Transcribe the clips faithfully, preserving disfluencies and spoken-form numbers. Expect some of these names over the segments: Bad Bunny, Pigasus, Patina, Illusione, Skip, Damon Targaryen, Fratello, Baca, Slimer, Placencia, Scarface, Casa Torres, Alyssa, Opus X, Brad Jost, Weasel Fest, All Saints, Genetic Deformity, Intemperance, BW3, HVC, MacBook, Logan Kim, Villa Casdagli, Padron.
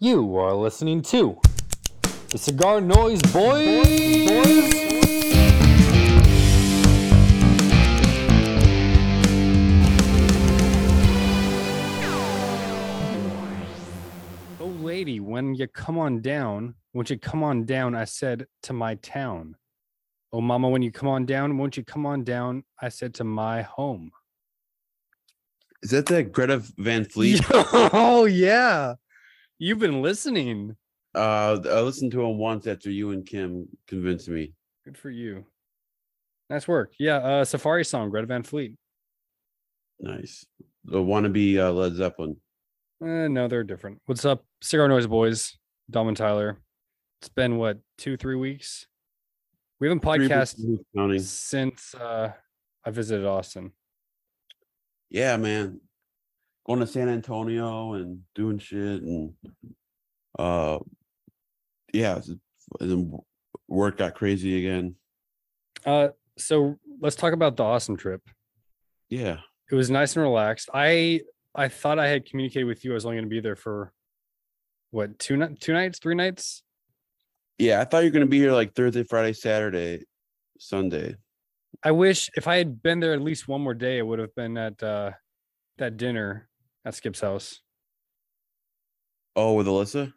You are listening to The Cigar Noise Boys. Boys, boys. Lady, when you come on down, won't you come on down? I said to my town. Oh, mama, when you come on down, won't you come on down? I said to my home. Is that that Greta Van Fleet? Oh yeah, you've been listening. Uh, I listened to him once after you and Kim convinced me. Good for you. Nice work. Yeah, uh, Safari song, Greta Van Fleet. Nice. The wannabe uh, Led Zeppelin. Uh, no, they're different. What's up, Cigar Noise Boys? Dom and Tyler. It's been what, two, three weeks? We haven't podcasted since uh, I visited Austin. Yeah, man. Going to San Antonio and doing shit, and uh, yeah, and work got crazy again. Uh, so let's talk about the Austin trip. Yeah, it was nice and relaxed. I. I thought I had communicated with you. I was only going to be there for what, two nights, two nights, three nights. Yeah, I thought you were going to be here like Thursday, Friday, Saturday, Sunday. I wish if I had been there at least one more day, it would have been at uh, that dinner at Skip's house. Oh, with Alyssa?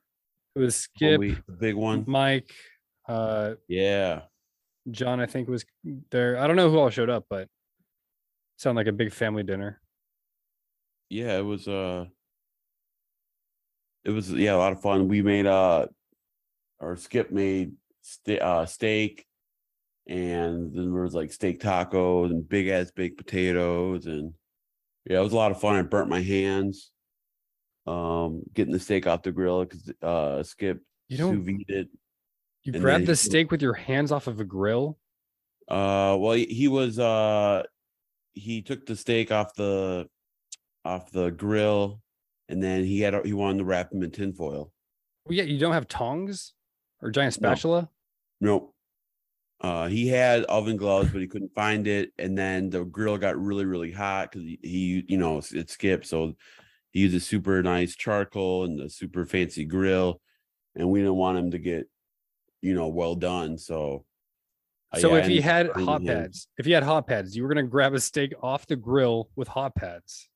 It was Skip, oh, the big one, Mike. Uh, yeah, John, I think, was there. I don't know who all showed up, but it sounded like a big family dinner. Yeah, it was uh it was yeah, a lot of fun. We made uh or Skip made st- uh, steak, and then there was like steak tacos and big ass baked potatoes, and yeah, it was a lot of fun. I burnt my hands um getting the steak off the grill because uh Skip you don't sous vide it. You grabbed the steak with your hands off of a grill? Uh well he, he was uh he took the steak off the off the grill, and then he had he wanted to wrap them in tinfoil. Well, yeah, you don't have tongs or giant spatula? Nope. No. Uh, he had oven gloves, but he couldn't find it, and then the grill got really, really hot because he, he, you know, it skipped, so he used a super nice charcoal and the super fancy grill, and we didn't want him to get, you know, well done, so... So uh, yeah, if he had hot pads, him. if he had hot pads, you were going to grab a steak off the grill with hot pads.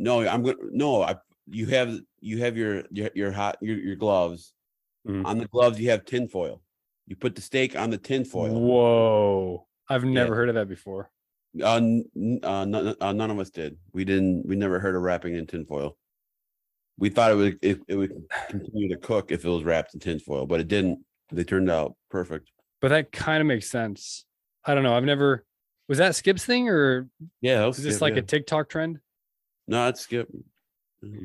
No, I'm going to, no, I, you have, you have your, your, your hot, your, your gloves mm. on the gloves. You have tinfoil. You put the steak on the tinfoil. Whoa. I've never yeah. heard of that before. Uh, n- uh, n- uh, none of us did. We didn't, we never heard of wrapping in tinfoil. We thought it would, it, it would continue to cook if it was wrapped in tinfoil, but it didn't. They turned out perfect. But that kind of makes sense. I don't know. I've never, was that Skip's thing or yeah, was this like yeah. a TikTok trend? No, it's Skip. Mm-hmm.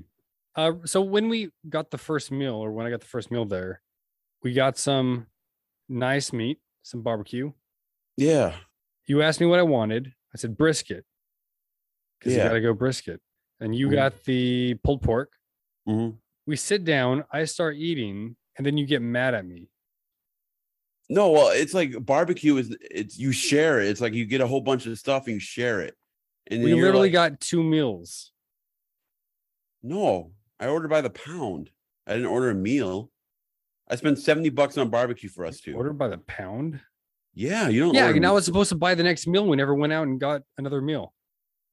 Uh, so when we got the first meal, or when I got the first meal there, we got some nice meat, some barbecue. Yeah. You asked me what I wanted. I said brisket, because yeah. you got to go brisket. And you mm-hmm. got the pulled pork. Mm-hmm. We sit down, I start eating, and then you get mad at me. No, well, it's like barbecue is it's you share it. It's like you get a whole bunch of stuff and you share it. And we literally like, got two meals. No, I ordered by the pound. I didn't order a meal. I spent seventy bucks on barbecue for us two. Ordered by the pound? Yeah, you don't. Yeah, and I was supposed to buy the next meal. We never went out and got another meal.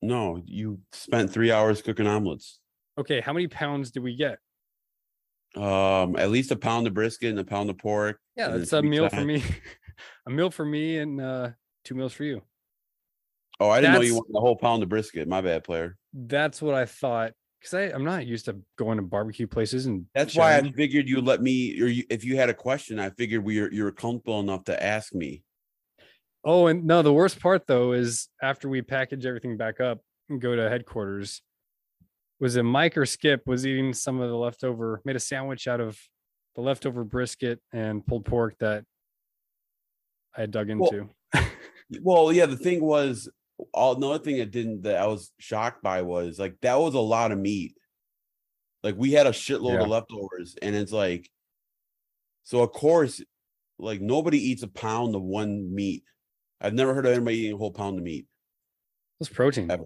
No, you spent three hours cooking omelets. Okay, how many pounds did we get? Um, at least a pound of brisket and a pound of pork. Yeah, that's a meal for me. A meal for me and uh, two meals for you. Oh, I didn't that's, know you wanted a whole pound of brisket. My bad, player. That's what I thought, because I'm not used to going to barbecue places, and that's why I figured you let me. Or you, if you had a question, I figured we were, you were comfortable enough to ask me. Oh, and no, the worst part though is after we package everything back up and go to headquarters, was it Mike or Skip was eating some of the leftover? Made a sandwich out of the leftover brisket and pulled pork that I dug into. Well, well yeah, the thing was. All another thing that didn't that I was shocked by was like that was a lot of meat. Like we had a shitload yeah. of leftovers, and it's like, so of course, like nobody eats a pound of one meat. I've never heard of anybody eating a whole pound of meat. It's protein. Ever.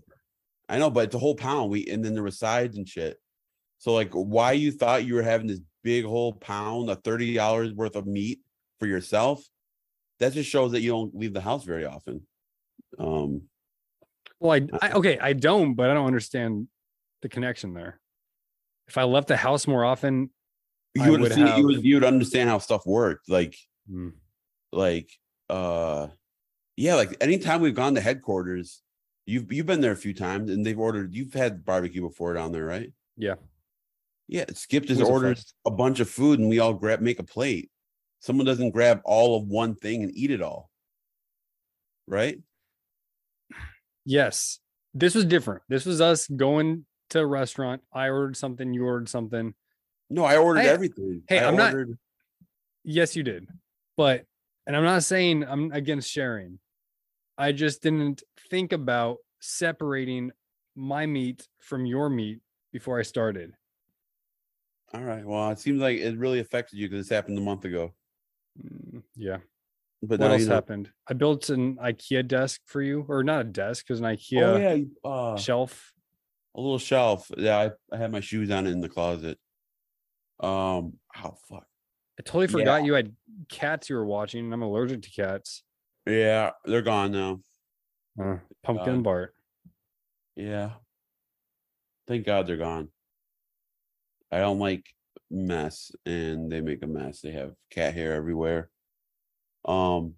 I know, but it's a whole pound. We and then there were sides and shit. So like why you thought you were having this big whole pound of thirty dollars worth of meat for yourself, that just shows that you don't leave the house very often. Um, well, I, I okay, I don't, but I don't understand the connection there. If I left the house more often, you would, would see, have... you would you would understand how stuff worked. Like, mm. like, uh, yeah, like anytime we've gone to headquarters, you've you've been there a few times, and they've ordered. You've had barbecue before down there, right? Yeah, yeah. Skip just orders a, a bunch of food, and we all grab make a plate. Someone doesn't grab all of one thing and eat it all, right? Yes, this was different. This was us going to a restaurant. I ordered something. You ordered something. No, I ordered I, everything. Hey, I I'm ordered... not. Yes, you did, but and I'm not saying I'm against sharing. I just didn't think about separating my meat from your meat before I started. All right. Well, it seems like it really affected you because this happened a month ago. Yeah. But what else happened? I built an IKEA desk for you, or not a desk, because an IKEA oh, yeah. uh, shelf. A little shelf. Yeah, I, I had my shoes on it in the closet. Um. Oh fuck! I totally forgot yeah. you had cats you were watching, and I'm allergic to cats. Yeah, they're gone now. Uh, pumpkin uh, Bart. Yeah. Thank God they're gone. I don't like mess, and they make a mess. They have cat hair everywhere. Um,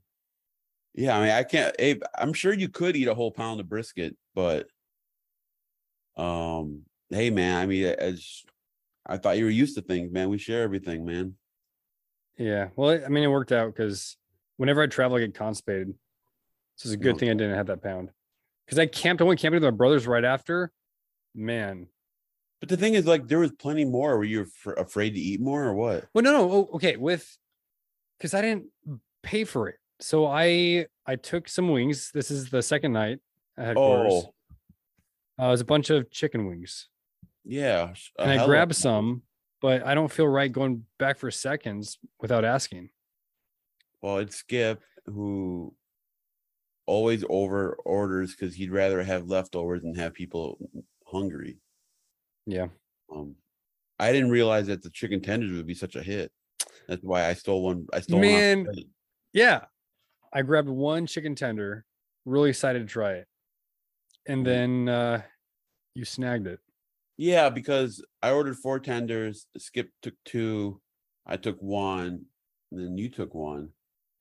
yeah, I mean, I can't. Abe, I'm sure you could eat a whole pound of brisket, but um, hey, man, I mean, I, I, just, I thought you were used to things, man. We share everything, man. Yeah, well, I mean, it worked out because whenever I travel, I get constipated. This is a good okay. thing I didn't have that pound because I camped. I went camping with my brothers right after, man. But the thing is, like, there was plenty more. Were you af- afraid to eat more or what? Well, no, no. Oh, okay. With, because I didn't pay for it. So I I took some wings. This is the second night I had headquarters. Oh. Uh, it was a bunch of chicken wings. Yeah. And I grabbed of- some, but I don't feel right going back for seconds without asking. Well, it's Skip who always over orders because he'd rather have leftovers than have people hungry. Yeah. Um, I didn't realize that the chicken tenders would be such a hit. That's why I stole one. I stole Man, one. Yeah. I grabbed one chicken tender, really excited to try it. And then uh, you snagged it. Yeah, because I ordered four tenders. Skip took two. I took one. And then you took one.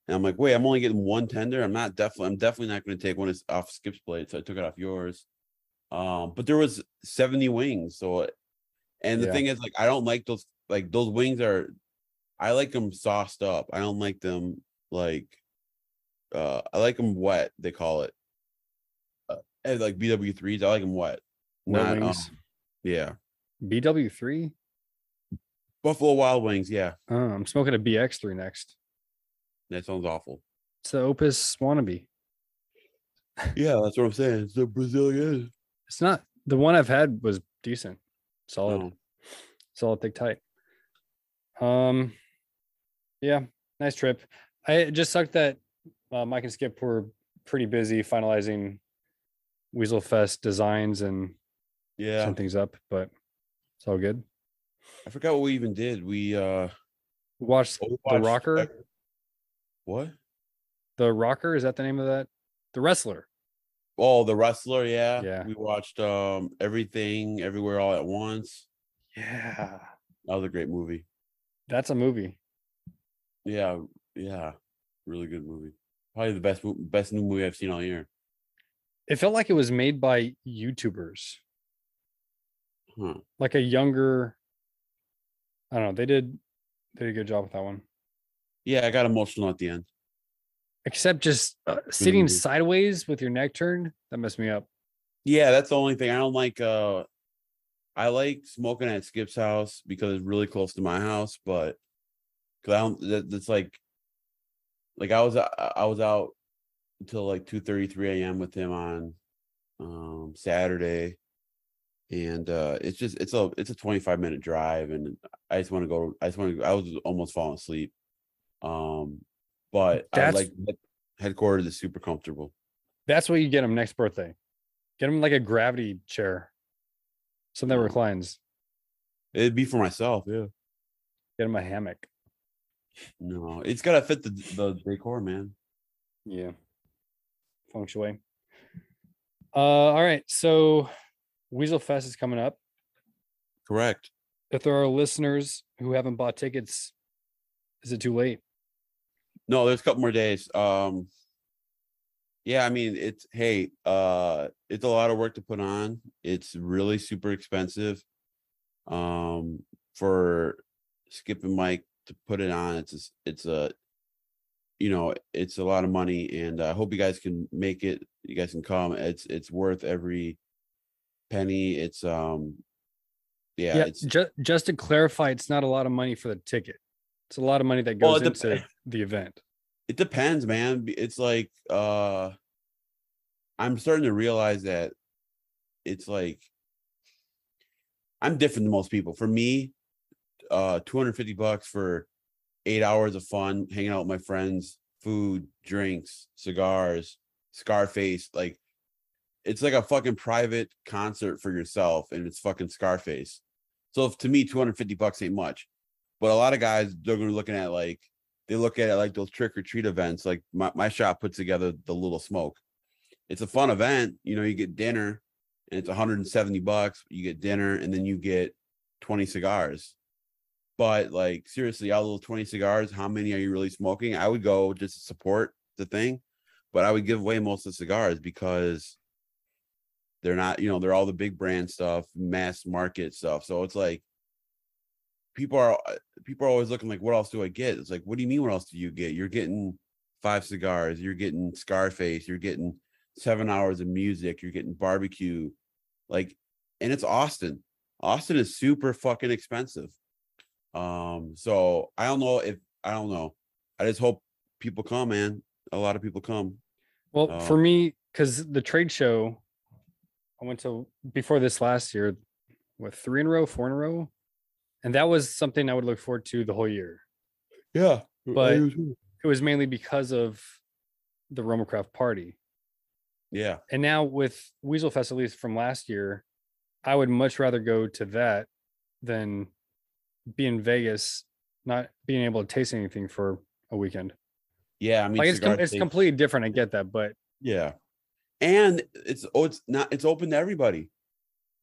And I'm like, wait, I'm only getting one tender. I'm not definitely, I'm definitely not going to take one off Skip's plate. So I took it off yours. Um, but there was seventy wings. So, and the yeah. thing is, like, I don't like those, like those wings are, I like them sauced up. I don't like them. Like, uh, I like them wet. They call it uh, like B W threes. I like them wet. Not, wings. Um, yeah. B W three. Buffalo Wild Wings. Yeah. Oh, I'm smoking a B X three next. That sounds awful. It's the Opus wannabe. Yeah, that's what I'm saying. It's the Brazilian. It's not. The one I've had was decent. Solid. No. Solid, thick, tight. Um, yeah, nice trip. I it just sucked that uh, Mike and Skip were pretty busy finalizing Weasel Fest designs and yeah, some things up, but it's all good. I forgot what we even did. We uh watched, oh, we watched The Rocker. That- What? The Rocker, is that the name of that? The Wrestler. Oh, The Wrestler, yeah. Yeah. We watched um Everything Everywhere All at Once. Yeah. That was a great movie. That's a movie. Yeah, yeah. Really good movie. Probably the best best new movie I've seen all year. It felt like it was made by YouTubers. Huh. Like a younger, I don't know, they did they did a good job with that one. Yeah, I got emotional at the end. Except just uh, sitting mm-hmm. sideways with your neck turned, that messed me up. Yeah, that's the only thing. I don't like, uh, I like smoking at Skip's house because it's really close to my house, but because I don't, that's like, like I was, I was out until like two thirty, three a.m. with him on um, Saturday. And uh, it's just, it's a, it's a twenty-five minute drive. And I just want to go, I just want to, I was almost falling asleep. Um, but that's, I like headquarters is super comfortable. That's what you get them next birthday. Get them like a gravity chair, something that reclines. It'd be for myself, yeah. Get him a hammock. No, it's gotta fit the the decor, man. Yeah. Feng shui. Uh, all right. So Weasel Fest is coming up. Correct. If there are listeners who haven't bought tickets, is it too late? No, there's a couple more days. Um, yeah, I mean, it's hey, uh, it's a lot of work to put on. It's really super expensive. Um, for Skip and Mike to put it on, it's a, it's a, you know, it's a lot of money, and I hope you guys can make it. You guys can come. It's it's worth every penny. It's um, yeah. yeah it's just just to clarify, it's not a lot of money for the ticket. It's a lot of money that goes well, dep- into the event. It depends, man. It's like uh I'm starting to realize that it's like I'm different than most people. For me, uh two hundred fifty bucks for eight hours of fun, hanging out with my friends, food, drinks, cigars, Scarface. Like, it's like a fucking private concert for yourself, and it's fucking Scarface. So if, to me, two hundred fifty bucks ain't much. But a lot of guys, they're going to be looking at like, they look at it like those trick or treat events. Like my, my shop puts together the Little Smoke. It's a fun event. You know, you get dinner and it's one hundred seventy bucks. You get dinner and then you get twenty cigars. But like, seriously, out of those twenty cigars, how many are you really smoking? I would go just to support the thing, but I would give away most of the cigars because they're not, you know, they're all the big brand stuff, mass market stuff. So it's like, People are people are always looking like, what else do I get? It's like, what do you mean? What else do you get? You're getting five cigars. You're getting Scarface. You're getting seven hours of music. You're getting barbecue, like, and it's Austin. Austin is super fucking expensive. Um, so I don't know if I don't know. I just hope people come, man. A lot of people come. Well, um, for me, because the trade show I went to before this last year, what, three in a row, four in a row. And that was something I would look forward to the whole year. Yeah. But it was mainly because of the RoMa Craft party. Yeah. And now with Weasel Fest, at least from last year, I would much rather go to that than be in Vegas, not being able to taste anything for a weekend. Yeah. I mean, like it's, com- it's completely different. I get that. But yeah. And it's, oh, it's not, it's open to everybody.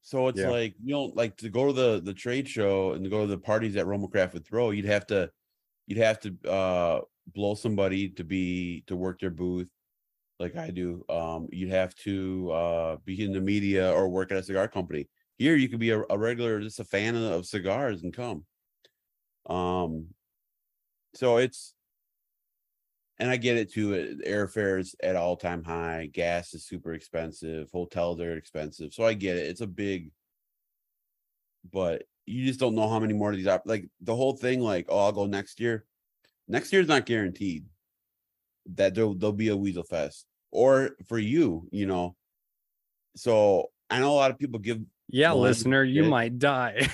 So it's yeah. like, you know, like to go to the, the trade show and to go to the parties that RoMa Craft would throw, you'd have to, you'd have to uh, blow somebody to be, to work their booth. Like I do. Um, you'd have to uh, be in the media or work at a cigar company. Here you could be a, a regular, just a fan of, of cigars and come. Um, so it's, and I get it too. Airfare's at all time high. Gas is super expensive. Hotels are expensive. So I get it. It's a big, but you just don't know how many more of these op- like the whole thing. Like, oh, I'll go next year. Next year's not guaranteed that there'll, there'll be a Weasel Fest or for you, you know. So I know a lot of people give. Yeah, listener, you might die.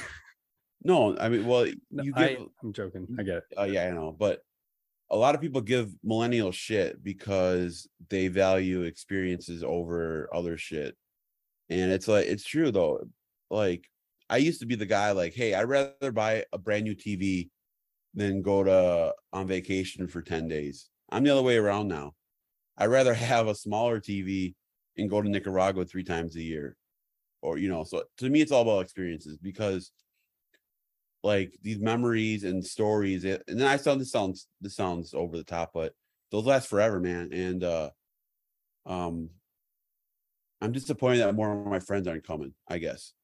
No, I mean, well, no, you give, I, I'm joking. I get it. Oh uh, yeah, I know, but. A lot of people give millennial shit because they value experiences over other shit. And it's like, it's true though. Like I used to be the guy like, hey, I'd rather buy a brand new T V than go to on vacation for ten days. I'm the other way around now. I'd rather have a smaller T V and go to Nicaragua three times a year. Or, you know, so to me, it's all about experiences because like these memories and stories, and then I sound this sounds this sounds over the top, but those last forever, man. And uh um I'm disappointed that more of my friends aren't coming, I guess.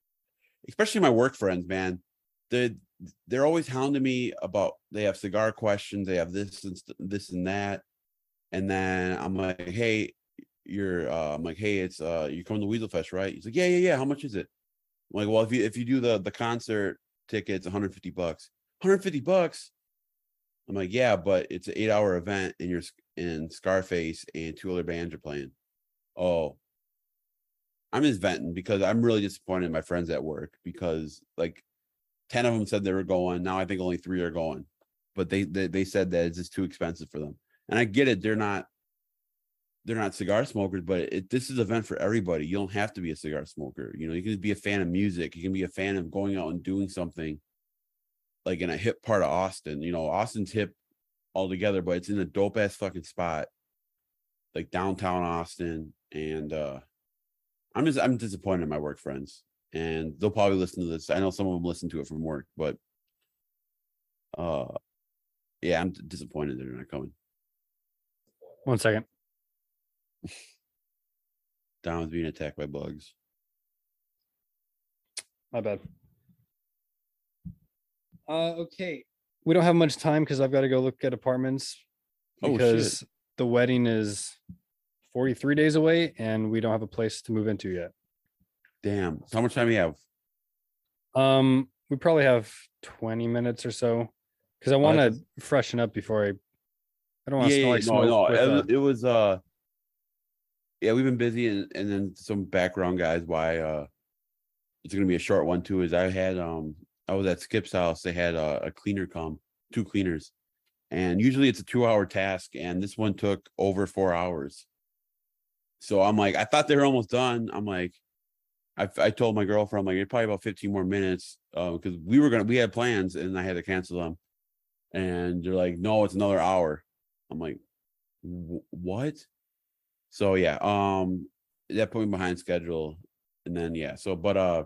Especially my work friends, man. They they're always hounding me about they have cigar questions, they have this and st- this and that. And then I'm like, hey, you're uh I'm like, hey, it's uh you're coming to Weasel Fest, right? He's like, Yeah, yeah, yeah, how much is it? I'm like, well, if you if you do the the concert tickets, one hundred fifty bucks. one hundred fifty bucks. I'm like, yeah, but it's an eight-hour event, and you're in Scarface, and two other bands are playing. Oh, I'm just venting because I'm really disappointed in my friends at work because like ten of them said they were going. Now I think only three are going, but they they, they said that it's just too expensive for them. And I get it; they're not they're not cigar smokers, but it, this is an event for everybody. You don't have to be a cigar smoker. You know, you can be a fan of music. You can be a fan of going out and doing something. like in a hip part of Austin. You know, Austin's hip altogether, but it's in a dope ass fucking spot, like downtown Austin. And uh, I'm just I'm disappointed in my work friends, and they'll probably listen to this. I know some of them listen to it from work, but uh, yeah, I'm disappointed they're not coming. One second. Dom's being attacked by bugs. My bad. Uh, okay. We don't have much time because I've got to go look at apartments because oh, the wedding is forty-three days away and we don't have a place to move into yet. Damn. So how much time do you have? Um, we probably have twenty minutes or so because I want to oh, freshen up before I. I don't want to yeah, smell like no, smoke. No, with, uh, it was. Uh, yeah, we've been busy, and, and then some background guys why. Uh, it's gonna be a short one too. Is I had um I was at Skip's house. They had a, a cleaner come, two cleaners, and usually it's a two-hour task, and this one took over four hours. So I'm like, I thought they were almost done. I'm like, I I told my girlfriend, I'm like, it's probably about fifteen more minutes, because uh, we were gonna we had plans, and I had to cancel them, and they're like, no, it's another hour. I'm like, what? So yeah, um, that put me behind schedule, and then yeah, so but uh.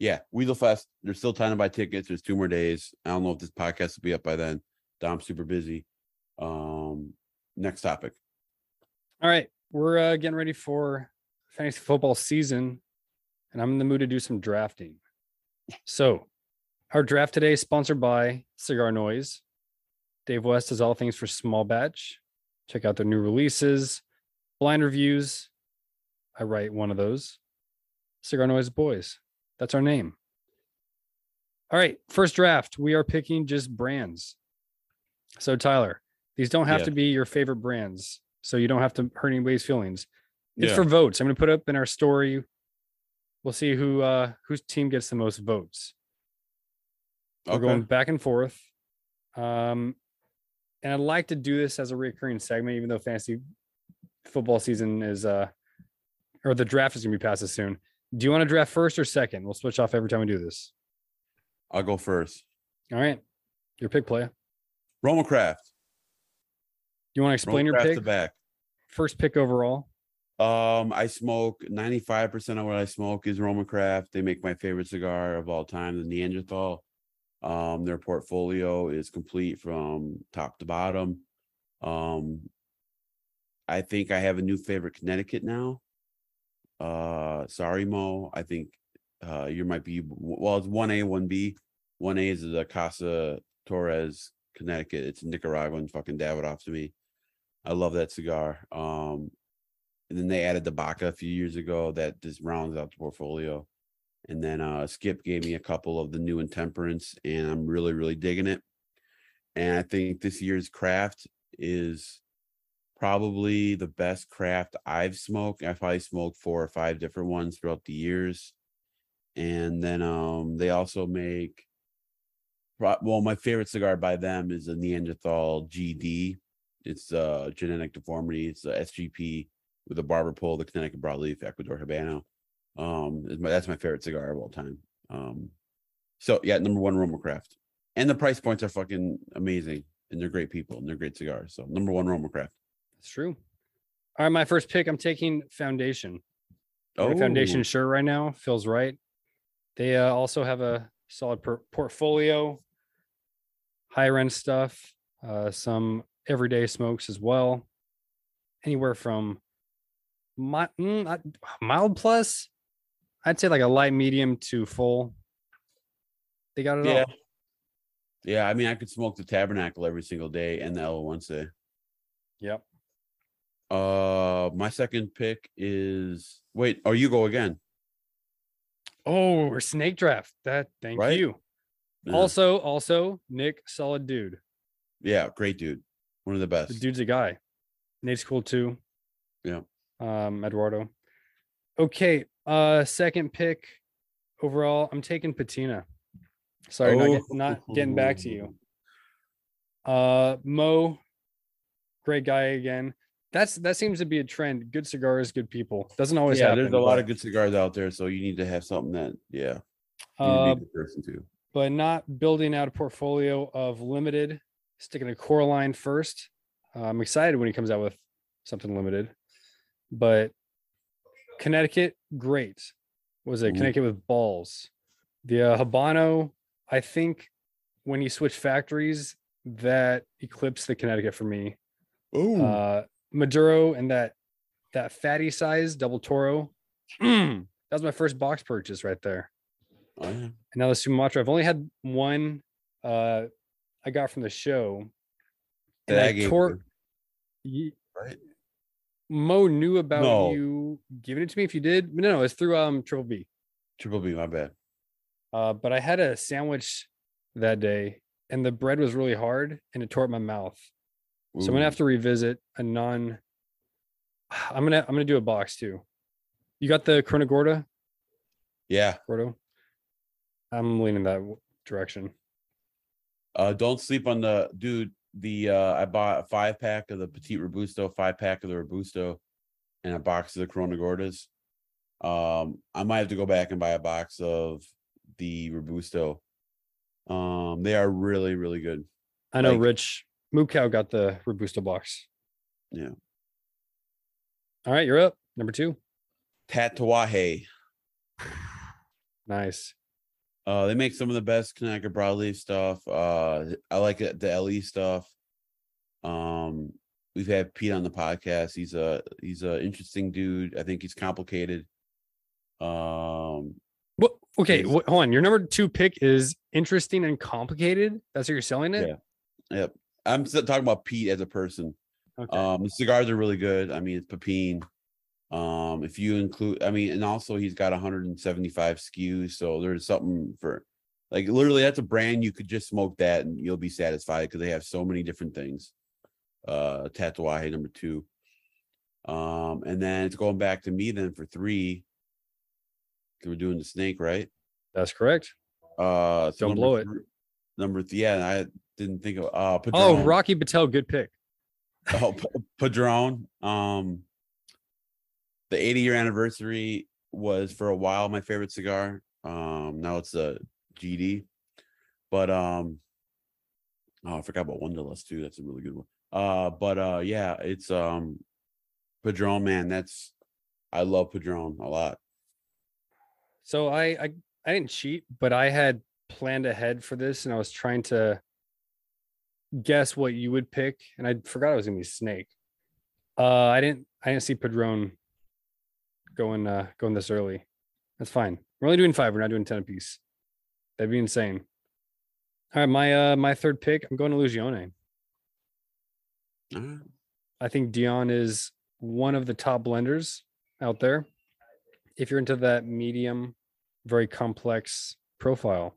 Yeah, Weasel Fest. There's still time to buy tickets. There's two more days. I don't know if this podcast will be up by then. Dom's super busy. Um, next topic. All right, we're uh, getting ready for fantasy football season, and I'm in the mood to do some drafting. So, our draft today is sponsored by Cigar Noise. Dave West does all things for Small Batch. Check out their new releases, blind reviews. I write one of those. Cigar Noise Boys. That's our name. All right. First draft. We are picking just brands. So Tyler, these don't have yeah. to be your favorite brands. So you don't have to hurt anybody's feelings. It's yeah. for votes. I'm going to put up in our story. We'll see who, uh, whose team gets the most votes. We're okay. going back and forth. Um, and I'd like to do this as a recurring segment, even though fantasy football season is, uh, or the draft is going to be past us soon. Do you want to draft first or second? We'll switch off every time we do this. I'll go first. All right. Your pick, playa. RoMa Craft. You want to explain your pick? The back. First pick overall. Um, I smoke ninety-five percent of what I smoke is RoMa Craft. They make my favorite cigar of all time, the Neanderthal. Um, their portfolio is complete from top to bottom. Um, I think I have a new favorite Connecticut now. Uh, sorry, Mo. I think uh, you might be well. It's one A, one B. One A is the Casa Torres, Connecticut. It's Nicaraguan fucking Davidoff to me. I love that cigar. Um, and then they added the Baca a few years ago. That just rounds out the portfolio. And then uh, Skip gave me a couple of the new Intemperance, and I'm really, really digging it. And I think this year's craft is probably the best craft I've smoked. I've probably smoked four or five different ones throughout the years. And then um, they also make, well, my favorite cigar by them is a Neanderthal G D. It's uh, Genetic Deformity. It's a S G P with a barber pole, the Connecticut Broadleaf, Ecuador Habano. Um, that's my favorite cigar of all time. Um, so, yeah, number one, RoMa Craft. And the price points are fucking amazing. And they're great people. And they're great cigars. So, number one, RoMa Craft. It's true. All right, my first pick. I'm taking Foundation. Oh, my Foundation shirt right now feels right. They uh, also have a solid per- portfolio, higher end stuff, uh, some everyday smokes as well. Anywhere from my, mm, I, mild plus, I'd say like a light medium to full. They got it yeah. all. Yeah, I mean, I could smoke the Tabernacle every single day and the L O one day. Yep. Uh, my second pick is wait. Oh, you go again. Oh, we're snake draft. That thank right? you. Yeah. Also, also Nick, solid dude. Yeah, great dude. One of the best. The dude's a guy. Nate's cool too. Yeah. Um, Eduardo. Okay. Uh, second pick overall. I'm taking Patina. Sorry, oh. not, get, not getting back to you. Uh, Mo, great guy again. That's that seems to be a trend. Good cigars, good people. Doesn't always yeah, happen. Yeah, there's a lot of good cigars out there, so you need to have something that yeah. You uh, need to be the person to. but not building out a portfolio of limited, sticking to core line first. Uh, I'm excited when he comes out with something limited, but Connecticut, great. What was it? Ooh. Connecticut with balls. The uh, Habano, I think when he switched factories, that eclipsed the Connecticut for me. Ooh. Uh, Maduro and that that fatty size double Toro. Mm. That was my first box purchase right there. Oh, yeah. And now the Sumatra. I've only had one uh, I got from the show. And that I tore. You, right? Mo knew about no. you giving it to me. If you did, no, no, it's through um Triple B. Triple B, my bad. Uh, but I had a sandwich that day, and the bread was really hard, and it tore up my mouth. Ooh. So I'm gonna have to revisit a non. I'm gonna I'm gonna do a box too. You got the Corona Gorda? Yeah. Gordo. I'm leaning that direction. Uh, don't sleep on the dude. The uh, I bought a five pack of the Petite Robusto, five pack of the Robusto, and a box of the Corona Gordas. Um, I might have to go back and buy a box of the Robusto. Um, they are really, really good. I know, like, Rich Moo Cow got the Robusto box. Yeah. All right, you're up. Number two, Tatuaje. Nice. Uh, they make some of the best Connecticut broadleaf stuff. Uh, I like it, the L E stuff. Um, we've had Pete on the podcast. He's a he's an interesting dude. I think he's complicated. Um, well, okay, well, hold on. Your number two pick is interesting and complicated. That's how you're selling it. Yeah. Yep. I'm still talking about Pete as a person. Okay. Um, the cigars are really good. I mean, it's Pepin. Um, if you include, I mean, and also he's got one hundred seventy-five S K Us, so there's something for, like, literally that's a brand you could just smoke that and you'll be satisfied because they have so many different things. Uh, Tatuaje number two, um, and then it's going back to me then for three. We're doing the snake, right? That's correct. Uh, so don't blow it. Three, number three, yeah, I didn't think of. Uh, Padron. Oh, Rocky Patel, good pick. Oh, P- Padron. Um. The eighty year anniversary was for a while my favorite cigar. Um, now it's a G D, but um, oh, I forgot about Wonderlust too. That's a really good one. Uh, but uh, yeah, it's um, Padron, man. That's I love Padron a lot. So I, I I didn't cheat, but I had planned ahead for this, and I was trying to guess what you would pick, and I forgot I was gonna be Snake. Uh, I didn't I didn't see Padron going uh going this early. That's fine. We're only doing five, we're not doing ten apiece. That'd be insane. All right, my uh my third pick, I'm going to Illusione. Uh-huh. I think Dion is one of the top blenders out there if you're into that medium, very complex profile.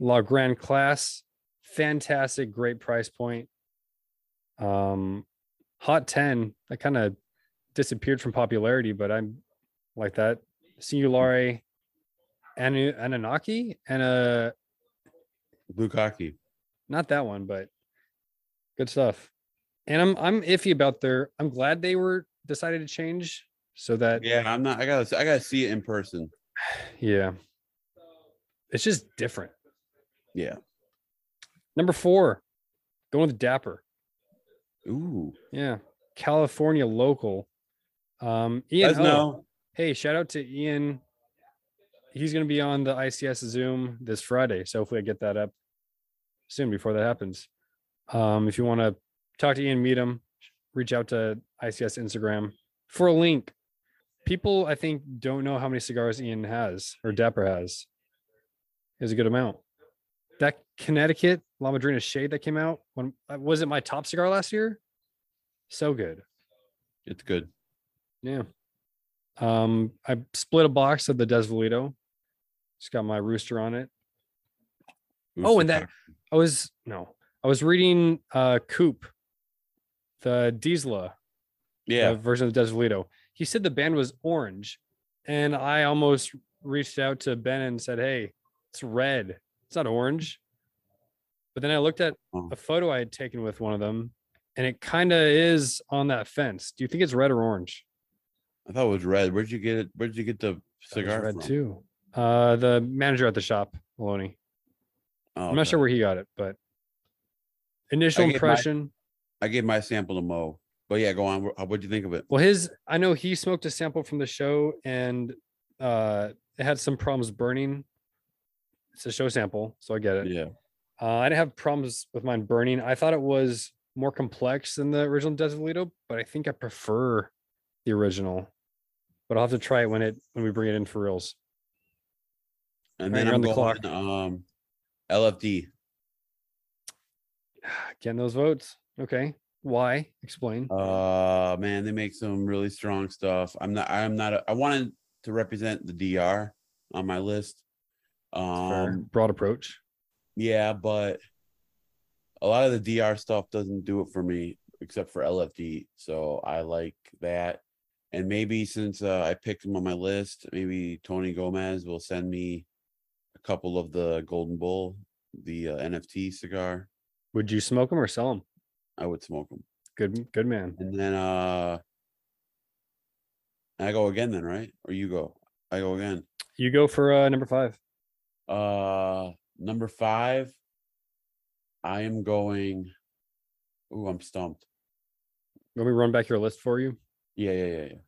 La Grande Classe, fantastic, great price point. Um hot ten, that kind of disappeared from popularity, but I'm like that. Singulare Anu, Anunnaki and a Bukaki. Not that one, but good stuff. And I'm I'm iffy about their. I'm glad they were decided to change so that. Yeah, I'm not. I gotta I gotta see it in person. Yeah, it's just different. Yeah. Number four, going with Dapper. Ooh. Yeah, California local. Um, Ian, oh, no. Hey, shout out to Ian. He's going to be on the I C S Zoom this Friday. So hopefully I get that up soon before that happens. Um, if you want to talk to Ian, meet him, reach out to I C S Instagram for a link. People, I think, don't know how many cigars Ian has or Dapper has. It's a good amount. That Connecticut La Madrina Shade that came out, when was it my top cigar last year? So good. It's good. Yeah. Um, I split a box of the Desvileto. It's got my rooster on it. Rooster oh, and that pack. I was no, I was reading uh Coop, the Diesla, yeah, uh, version of the Desvileto. He said the band was orange, and I almost reached out to Ben and said, "Hey, it's red. It's not orange." But then I looked at a photo I had taken with one of them, and it kind of is on that fence. Do you think it's red or orange? I thought it was red. Where'd you get it? Where'd you get the cigar? Red from? Too. Uh, the manager at the shop, Maloney. Oh, I'm not okay. sure where he got it, but initial I impression. My, I gave my sample to Mo, but yeah, go on. What'd you think of it? Well, his, I know he smoked a sample from the show and uh, it had some problems burning. It's a show sample, so I get it. Yeah. Uh, I didn't have problems with mine burning. I thought it was more complex than the original Desvileto, but I think I prefer the original. But I'll have to try it when it when we bring it in for reals. And right, then I'm the going clock. Um, L F D. Getting those votes. Okay. Why? Explain. Uh, man, they make some really strong stuff. I'm not. I'm not. A, I wanted to represent the D R on my list. Um, broad approach. Yeah, but a lot of the D R stuff doesn't do it for me, except for L F D. So I like that. And maybe since uh, I picked him on my list, maybe Tony Gomez will send me a couple of the Golden Bull, the uh, N F T cigar. Would you smoke them or sell them? I would smoke them. Good, good man. And then uh, I go again then, right? Or you go? I go again. You go for uh, number five. Uh, number five. I am going. Ooh, I'm stumped. Let me run back your list for you. Yeah, yeah, yeah, yeah.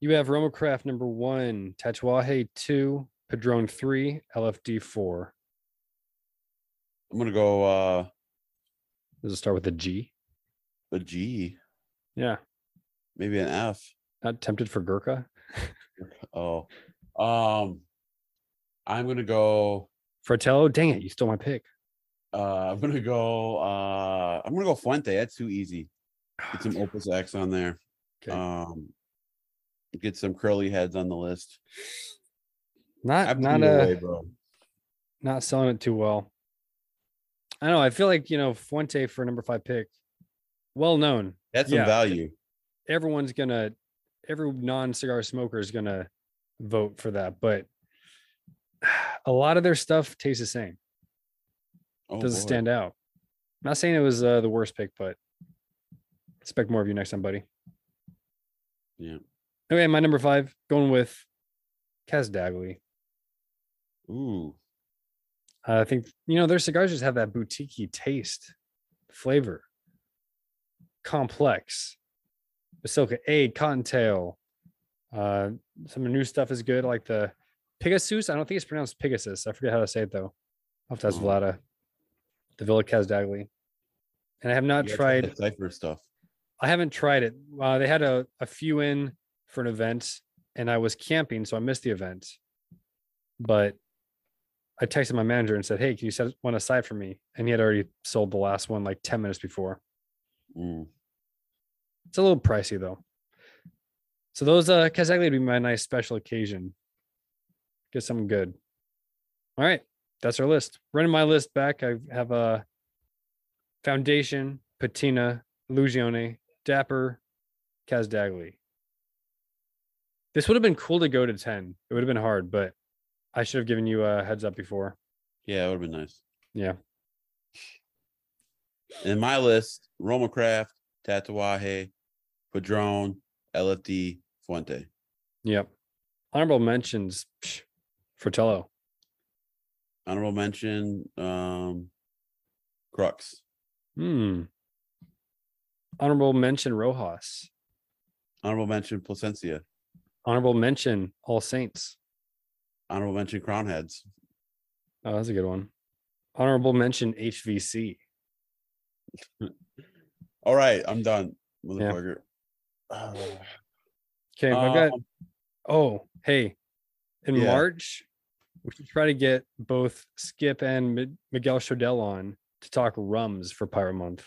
You have RoMa Craft number one, Tatuaje two, Padron three, L F D four. I'm gonna go. Uh, Does it start with a G? A G. Yeah. Maybe an F. Not tempted for Gurkha. oh, um, I'm gonna go Fratello. Dang it, you stole my pick. Uh, I'm gonna go. Uh, I'm gonna go Fuente. That's too easy. Get some Opus X on there. Okay. Um, get some curly heads on the list. Not not a away, bro. Not selling it too well. I don't know. I feel like you know Fuente for a number five pick, well known. That's yeah. some value. Everyone's gonna, every non-cigar smoker is gonna vote for that. But a lot of their stuff tastes the same. Oh, doesn't boy. stand out. I'm not saying it was uh, the worst pick, but expect more of you next time, buddy. Yeah. Okay, my number five, going with Casdagli. Ooh. Uh, I think, you know, their cigars just have that boutique-y taste, flavor, complex. Basilica A, Cottontail. Uh, some new stuff is good, like the Pigasus. I don't think it's pronounced Pigasus. I forget how to say it, though. I'll have to ask oh. Vlada. The Villa Casdagli. And I have not yeah, tried... the cipher stuff. I haven't tried it. Uh, they had a, a few in for an event, and I was camping, so I missed the event. But I texted my manager and said, hey, can you set one aside for me? And he had already sold the last one like ten minutes before. Mm. It's a little pricey, though. So those uh, Casaglia would be my nice special occasion. Get something good. All right. That's our list. Running my list back, I have a uh, Foundation, Patina, Illusione, Dapper, Casdagli. This would have been cool to go to ten. It would have been hard, but I should have given you a heads up before. Yeah, it would have been nice. Yeah. In my list, RoMa Craft, Tatuaje, Padron, L F D, Fuente. Yep. Honorable mentions, psh, Fratello. Honorable mention, um, Crux. Hmm. Honorable mention, Rojas. Honorable mention, Placencia. Honorable mention, All Saints. Honorable mention, Crown Heads. Oh, that's a good one. Honorable mention, H V C. All right, I'm done. Motherfucker. Yeah. Okay, um, I've got. Oh, hey, in yeah. March, we should try to get both Skip and Miguel Chodel on to talk rums for Pirate Month.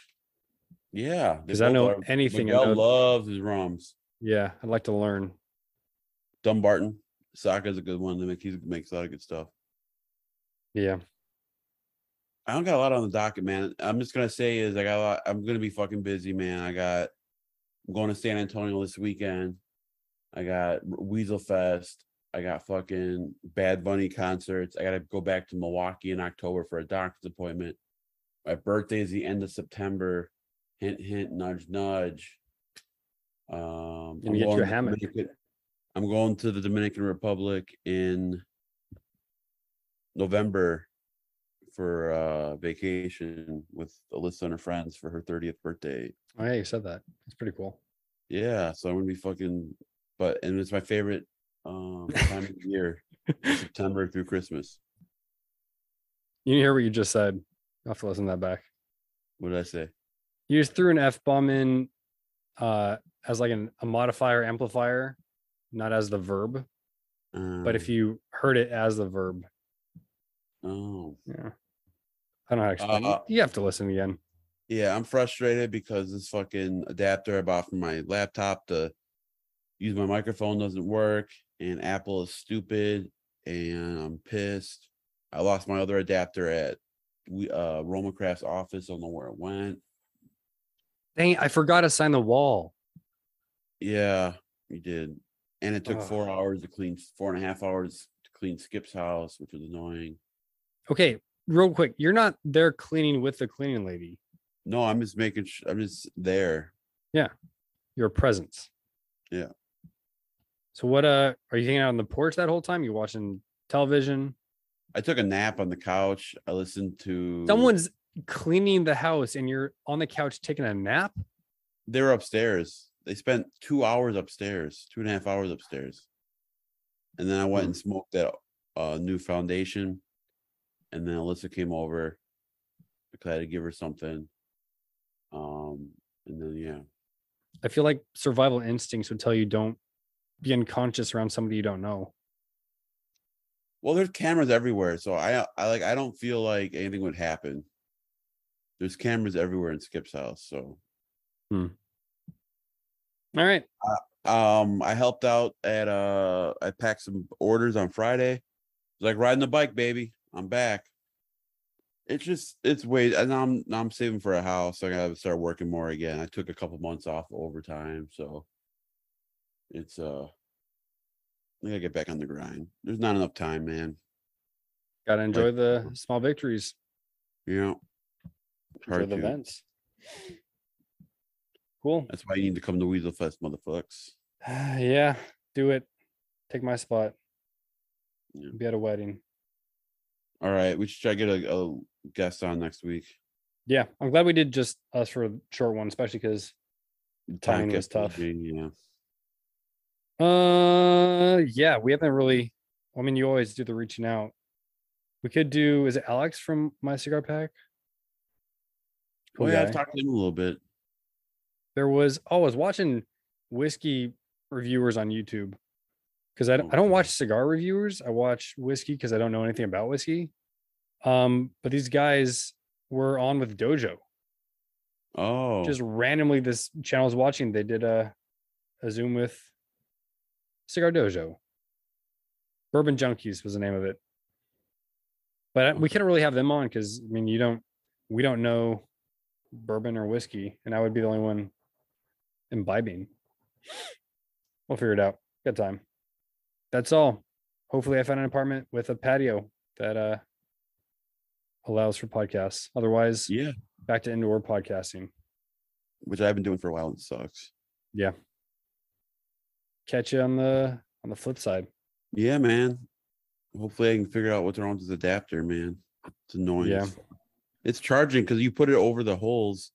Yeah, because I know are, anything. Miguel about, loves his rums. Yeah, I'd like to learn. Dumbarton, Saka is a good one. They make he makes a lot of good stuff. Yeah, I don't got a lot on the docket, man. I'm just gonna say is I got a lot. I'm gonna be fucking busy, man. I got. I'm going to San Antonio this weekend. I got Weasel Fest. I got fucking Bad Bunny concerts. I gotta go back to Milwaukee in October for a doctor's appointment. My birthday is the end of September. Hint, hint, nudge, nudge. Um, I'm, get going to I'm going to the Dominican Republic in November for uh vacation with Alyssa and her friends for her thirtieth birthday. Oh yeah, you said that. It's pretty cool. Yeah, so I'm gonna be fucking, but and it's my favorite um time of the year, September through Christmas. You hear what you just said? I'll have to listen to that back. What did I say? You just threw an F-bomb in uh as like an, a modifier amplifier, not as the verb. Um, but if you heard it as the verb. Oh. Yeah. I don't know how to explain uh, you, you have to listen again. Yeah, I'm frustrated because this fucking adapter I bought from my laptop to use my microphone doesn't work, and Apple is stupid, and I'm pissed. I lost my other adapter at we uh RoMa Craft's office. I don't know where it went. Dang, I forgot to sign the wall. Yeah, you did. And it took oh. four hours to clean, four and a half hours to clean Skip's house, which was annoying. Okay, real quick, you're not there cleaning with the cleaning lady. No, I'm just making, sh- I'm just there. Yeah, your presence. Yeah. So what, uh, are you hanging out on the porch that whole time? You watching television? I took a nap on the couch. I listened to... Someone's cleaning the house and you're on the couch taking a nap? They were upstairs. They spent two hours upstairs, two and a half hours upstairs. And then I went hmm. and smoked that uh, new Foundation. And then Alyssa came over because I had to give her something. Um, and then, yeah. I feel like survival instincts would tell you don't be unconscious around somebody you don't know. Well, there's cameras everywhere, so I, I like, I don't feel like anything would happen. There's cameras everywhere in Skip's house, so. Hmm. All right. Uh, um, I helped out at. Uh, I packed some orders on Friday. It was like riding the bike, baby. I'm back. It's just, it's way, and I'm now I'm saving for a house. So I gotta start working more again. I took a couple months off overtime, so it's uh. I gotta get back on the grind. There's not enough time, man. Gotta enjoy like, the small victories. You know, hard enjoy the events. Cool. That's why you need to come to Weasel Fest, motherfuckers. Yeah, do it. Take my spot. Yeah. Be at a wedding. All right, we should try to get a, a guest on next week. Yeah, I'm glad we did just us for a short one, especially because the timing was tough. Yeah. Uh, yeah, we haven't really. I mean, you always do the reaching out. We could do. Is it Alex from My Cigar Pack? Cool oh yeah, guy. I've talked to him a little bit. There was. Oh, I was watching whiskey reviewers on YouTube because I, I don't watch cigar reviewers. I watch whiskey because I don't know anything about whiskey. Um, but these guys were on with Dojo. Oh, just randomly, this channel was watching. They did a a Zoom with Cigar Dojo. Bourbon Junkies was the name of it, but we can't really have them on because I mean you don't we don't know bourbon or whiskey, and I would be the only one imbibing. We'll figure it out. Got time. That's all. Hopefully I found an apartment with a patio that uh allows for podcasts. Otherwise, yeah, back to indoor podcasting, which I've been doing for a while and sucks. Yeah. Catch you on the on the flip side. Yeah, man. Hopefully I can figure out what's wrong with this adapter, man. It's annoying. Yeah. It's charging because you put it over the holes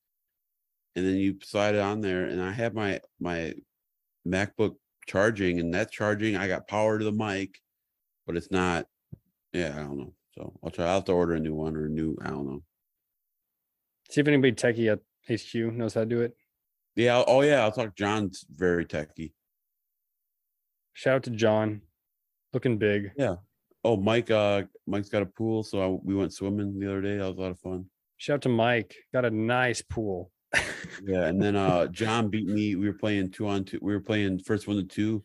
and then you slide it on there. And I have my my MacBook charging, and that's charging. I got power to the mic, but it's not. Yeah, I don't know. So I'll try. I'll have to order a new one or a new, I don't know. See if anybody techie at H Q knows how to do it. Yeah. Oh, yeah. I'll talk. John's very techie. Shout out to John, looking big. Yeah. Oh, Mike. Uh, Mike's got a pool, so I, we went swimming the other day. That was a lot of fun. Shout out to Mike. Got a nice pool. Yeah, and then uh, John beat me. We were playing two on two. We were playing first one to two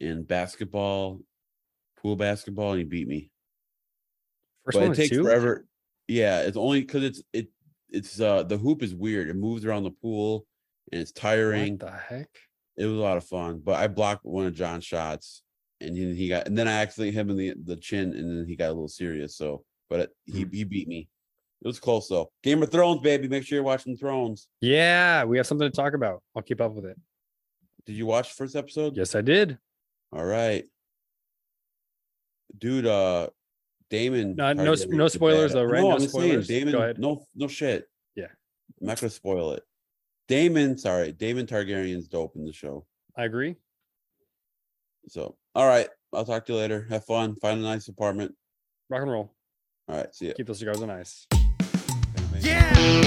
in basketball, pool basketball, and he beat me. First but one it to takes two? Forever. Yeah, it's only because it's it it's uh the hoop is weird. It moves around the pool, and it's tiring. What the heck? It was a lot of fun, but I blocked one of John's shots, and he, he got, and then I actually hit him in the, the chin, and then he got a little serious. So, but it, he he beat me. It was close though. Game of Thrones, baby. Make sure you're watching Thrones. Yeah, we have something to talk about. I'll keep up with it. Did you watch the first episode? Yes, I did. All right, dude. Uh, Damon. Not, no, no spoilers though, right? No, no I'm spoilers. Saying, Damon, no, no shit. Yeah, I'm not gonna spoil it. Damon, sorry, Damon Targaryen's dope in the show. I agree. So, all right, I'll talk to you later. Have fun. Find a nice apartment. Rock and roll. All right, see ya. Keep those cigars on ice. Yeah.